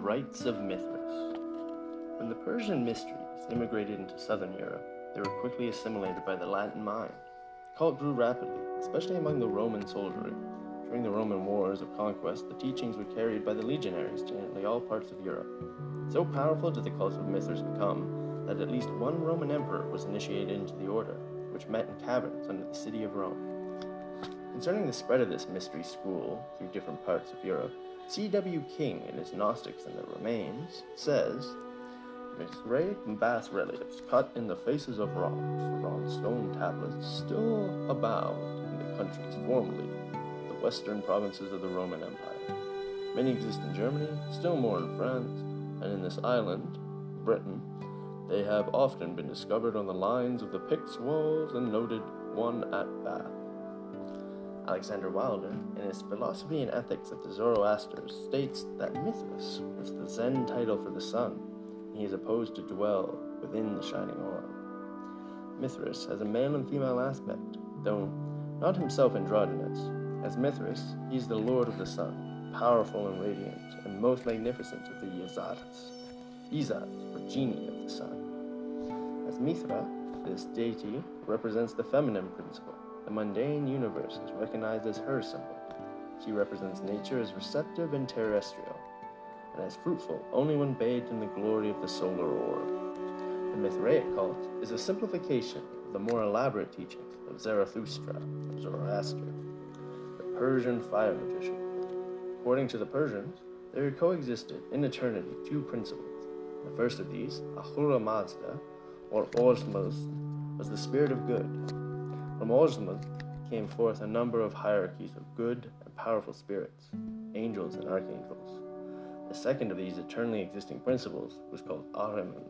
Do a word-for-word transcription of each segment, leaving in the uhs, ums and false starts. rites of Mithras. When the Persian mysteries immigrated into southern Europe, they were quickly assimilated by the Latin mind. Cult grew rapidly, especially among the Roman soldiery. During the Roman wars of conquest, the teachings were carried by the legionaries to nearly all parts of Europe. So powerful did the cult of Mithras become that at least one Roman emperor was initiated into the order, which met in caverns under the city of Rome. Concerning the spread of this mystery school through different parts of Europe, C W King, in his Gnostics and Their Remains, says, Mithraic bath reliefs cut in the faces of rocks or on stone tablets still abound in the countries formerly the western provinces of the Roman Empire. Many exist in Germany, still more in France, and in this island, Britain, they have often been discovered on the lines of the Picts' walls and noted one at Bath. Alexander Wilder, in his Philosophy and Ethics of the Zoroasters, states that Mithras was the Zen title for the sun, and he is opposed to dwell within the shining orb. Mithras has a male and female aspect, though not himself androgynous. As Mithras, he is the lord of the sun, powerful and radiant, and most magnificent of the Yazatas. Yazats were genii of the sun. As Mithra, this deity represents the feminine principle. The mundane universe is recognized as her symbol. She represents nature as receptive and terrestrial, and as fruitful only when bathed in the glory of the solar orb. The Mithraic cult is a simplification of the more elaborate teachings of Zarathustra and Zoroaster, the Persian fire magician. According to the Persians, there coexisted in eternity two principles. The first of these, Ahura Mazda, or Ormuzd, was the spirit of good. From Ormuzd came forth a number of hierarchies of good and powerful spirits, angels and archangels. The second of these eternally existing principles was called Ahriman.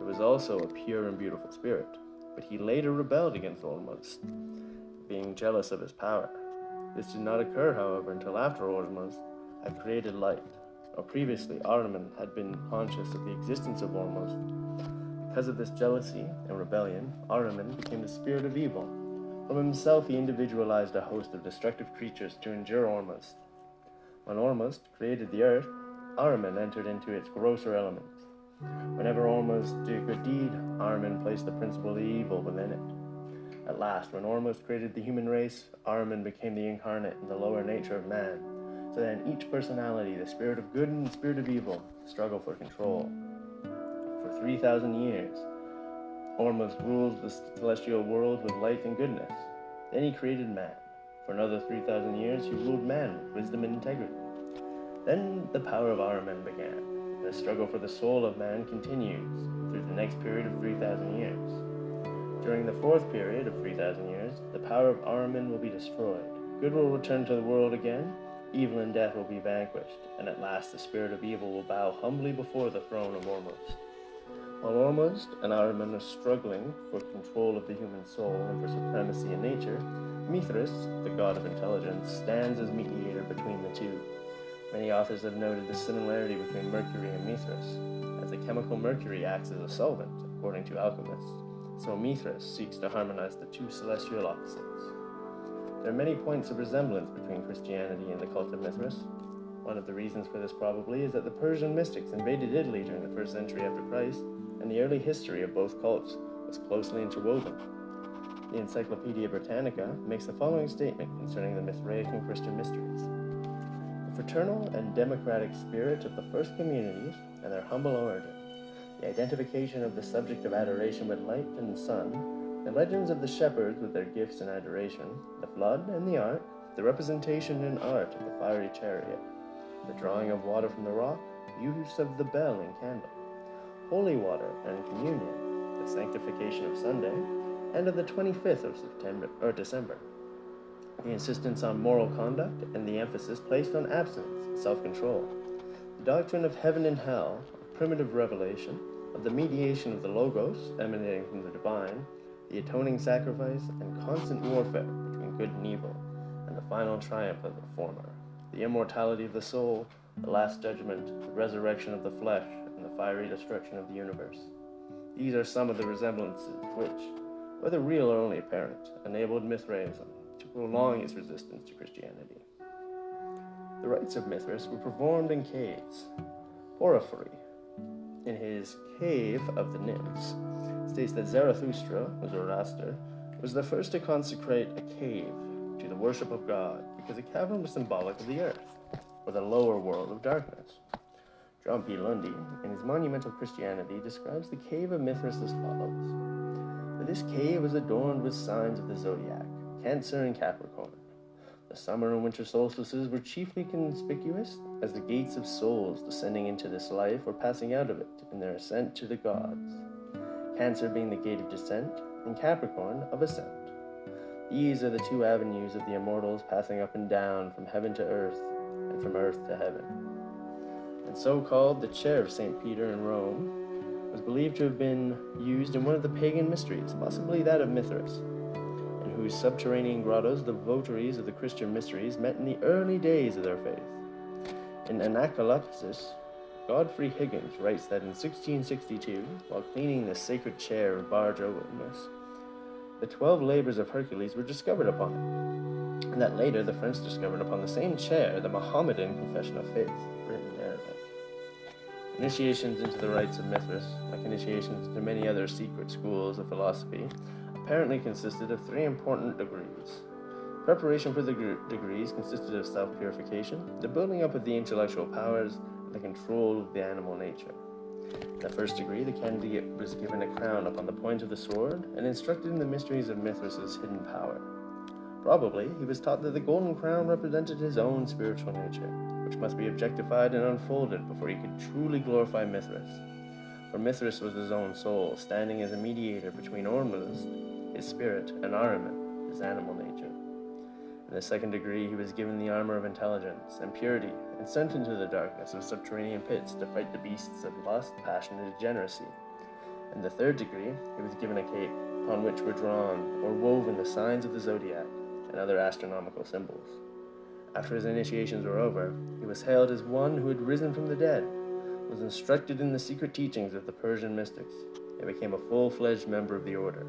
It was also a pure and beautiful spirit, but he later rebelled against Ormuzd, being jealous of his power. This did not occur, however, until after Ormuzd had created light, or previously Ahriman had been conscious of the existence of Ormuzd. Because of this jealousy and rebellion, Ahriman became the spirit of evil. From himself he individualized a host of destructive creatures to endure Ormuzd. When Ormuzd created the earth, Ahriman entered into its grosser elements. Whenever Ormuzd did a good deed, Ahriman placed the principle of the evil within it. At last, when Ormuzd created the human race, Ahriman became the incarnate in the lower nature of man, so that in each personality, the spirit of good and the spirit of evil struggle for control. For three thousand years, Ormuzd ruled the celestial world with light and goodness. Then he created man. For another three thousand years, he ruled man with wisdom and integrity. Then the power of Ahriman began, and the struggle for the soul of man continues through the next period of three thousand years. During the fourth period of three thousand years, the power of Ahriman will be destroyed. Good will return to the world again, evil and death will be vanquished, and at last the spirit of evil will bow humbly before the throne of Ormuzd. While Ormuzd and Ahriman are struggling for control of the human soul and for supremacy in nature, Mithras, the god of intelligence, stands as mediator between the two. Many authors have noted the similarity between mercury and Mithras, as the chemical mercury acts as a solvent, according to alchemists. So Mithras seeks to harmonize the two celestial opposites. There are many points of resemblance between Christianity and the cult of Mithras. One of the reasons for this probably is that the Persian mystics invaded Italy during the first century after Christ, and the early history of both cults was closely interwoven. The Encyclopaedia Britannica makes the following statement concerning the Mithraic and Christian mysteries. The fraternal and democratic spirit of the first communities and their humble origin, the identification of the subject of adoration with light and the sun, the legends of the shepherds with their gifts and adoration, the flood and the ark, the representation in art of the fiery chariot, the drawing of water from the rock, use of the bell and candle, holy water and communion, the sanctification of Sunday, and of the twenty-fifth of September or December, the insistence on moral conduct and the emphasis placed on abstinence and self-control, the doctrine of heaven and hell, primitive revelation, of the mediation of the Logos emanating from the divine, the atoning sacrifice and constant warfare between good and evil, and the final triumph of the former, the immortality of the soul, the last judgment, the resurrection of the flesh, and the fiery destruction of the universe. These are some of the resemblances which, whether real or only apparent, enabled Mithraism to prolong its resistance to Christianity. The rites of Mithras were performed in caves. Porphyry, in his Cave of the Nymphs, states that Zarathustra, or Zoroaster, was the first to consecrate a cave to the worship of God, because a cavern was symbolic of the earth, or the lower world of darkness. John P. Lundy, in his Monumental Christianity, describes the Cave of Mithras as follows. This cave was adorned with signs of the zodiac, Cancer and Capricorn. The summer and winter solstices were chiefly conspicuous as the gates of souls descending into this life or passing out of it in their ascent to the gods, Cancer being the gate of descent and Capricorn of ascent. These are the two avenues of the immortals passing up and down from heaven to earth and from earth to heaven. And so called the chair of Saint Peter in Rome was believed to have been used in one of the pagan mysteries, possibly that of Mithras, in whose subterranean grottos the votaries of the Christian mysteries met in the early days of their faith. In Anacalypsis, Godfrey Higgins writes that in sixteen sixty-two, while cleaning the sacred chair of Barge Ormus, the twelve labors of Hercules were discovered upon it, and that later the French discovered upon the same chair the Mohammedan Confession of Faith, written in Arabic. Initiations into the rites of Mithras, like initiations into many other secret schools of philosophy, apparently consisted of three important degrees. Preparation for the gr- degrees consisted of self-purification, the building up of the intellectual powers, and the control of the animal nature. In the first degree, the candidate was given a crown upon the point of the sword and instructed in the mysteries of Mithras' hidden power. Probably, he was taught that the golden crown represented his own spiritual nature, which must be objectified and unfolded before he could truly glorify Mithras. For Mithras was his own soul, standing as a mediator between Ormuzd, his spirit, and Ahriman, his animal nature. In the second degree, he was given the armor of intelligence and purity, and sent into the darkness of subterranean pits to fight the beasts of lust, passion, and degeneracy. In the third degree, he was given a cape, upon which were drawn or woven the signs of the zodiac and other astronomical symbols. After his initiations were over, he was hailed as one who had risen from the dead, was instructed in the secret teachings of the Persian mystics, and became a full-fledged member of the order.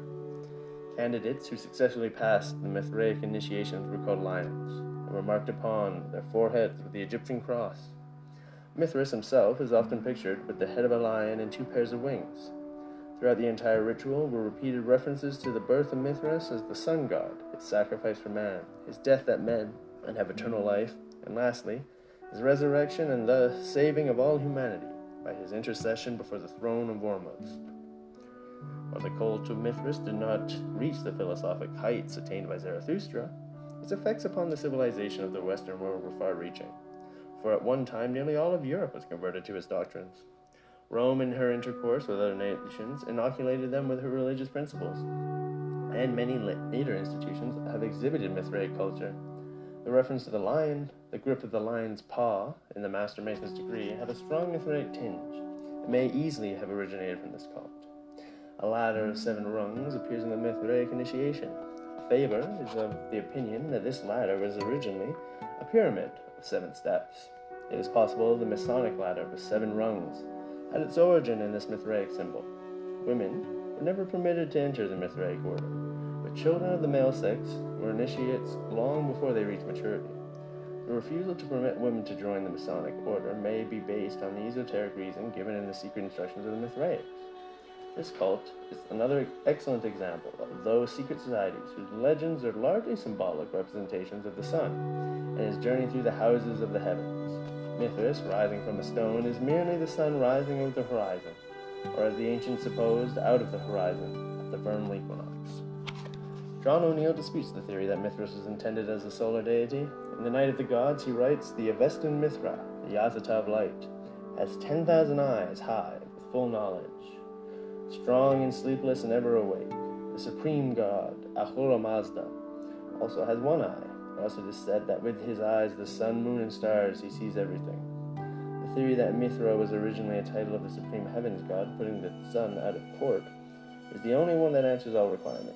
Candidates who successfully passed the Mithraic initiations were called lions, and were marked upon their foreheads with the Egyptian cross. Mithras himself is often pictured with the head of a lion and two pairs of wings. Throughout the entire ritual were repeated references to the birth of Mithras as the sun god, his sacrifice for man, his death that men might have eternal life, and lastly, his resurrection and the saving of all humanity by his intercession before the throne of Ormuz. While the cult of Mithras did not reach the philosophic heights attained by Zarathustra, its effects upon the civilization of the Western world were far-reaching, for at one time nearly all of Europe was converted to its doctrines. Rome, in her intercourse with other nations, inoculated them with her religious principles, and many later institutions have exhibited Mithraic culture. The reference to the lion, the grip of the lion's paw, in the Master Mason's degree, had a strong Mithraic tinge, and may easily have originated from this cult. A ladder of seven rungs appears in the Mithraic initiation. Faber is of the opinion that this ladder was originally a pyramid of seven steps. It is possible the Masonic ladder with seven rungs had its origin in this Mithraic symbol. Women were never permitted to enter the Mithraic order, but children of the male sex were initiates long before they reached maturity. The refusal to permit women to join the Masonic order may be based on the esoteric reason given in the secret instructions of the Mithraics. This cult is another excellent example of those secret societies whose legends are largely symbolic representations of the sun and his journey through the houses of the heavens. Mithras rising from a stone is merely the sun rising over the horizon, or as the ancients supposed, out of the horizon at the vernal equinox. John O'Neill disputes the theory that Mithras was intended as a solar deity. In The Night of the Gods, he writes, the Avestan Mithra, the Yazata of light, has ten thousand eyes high with full knowledge, strong and sleepless and ever awake. The supreme god, Ahura Mazda, also has one eye. Also it is said that with his eyes, the sun, moon, and stars, he sees everything. The theory that Mithra was originally a title of the supreme heavens god, putting the sun out of court, is the only one that answers all requirements.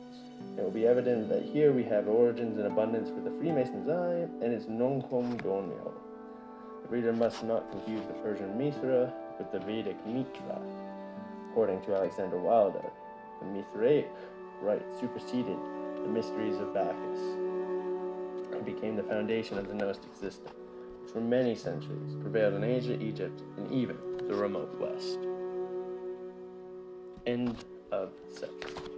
It will be evident that here we have origins in abundance for the Freemason's eye and its non-cum donio. The reader must not confuse the Persian Mithra with the Vedic Mitra. According to Alexander Wilder, the Mithraic rite superseded the mysteries of Bacchus and became the foundation of the Gnostic system, which for many centuries prevailed in Asia, Egypt, and even the remote west. End of section.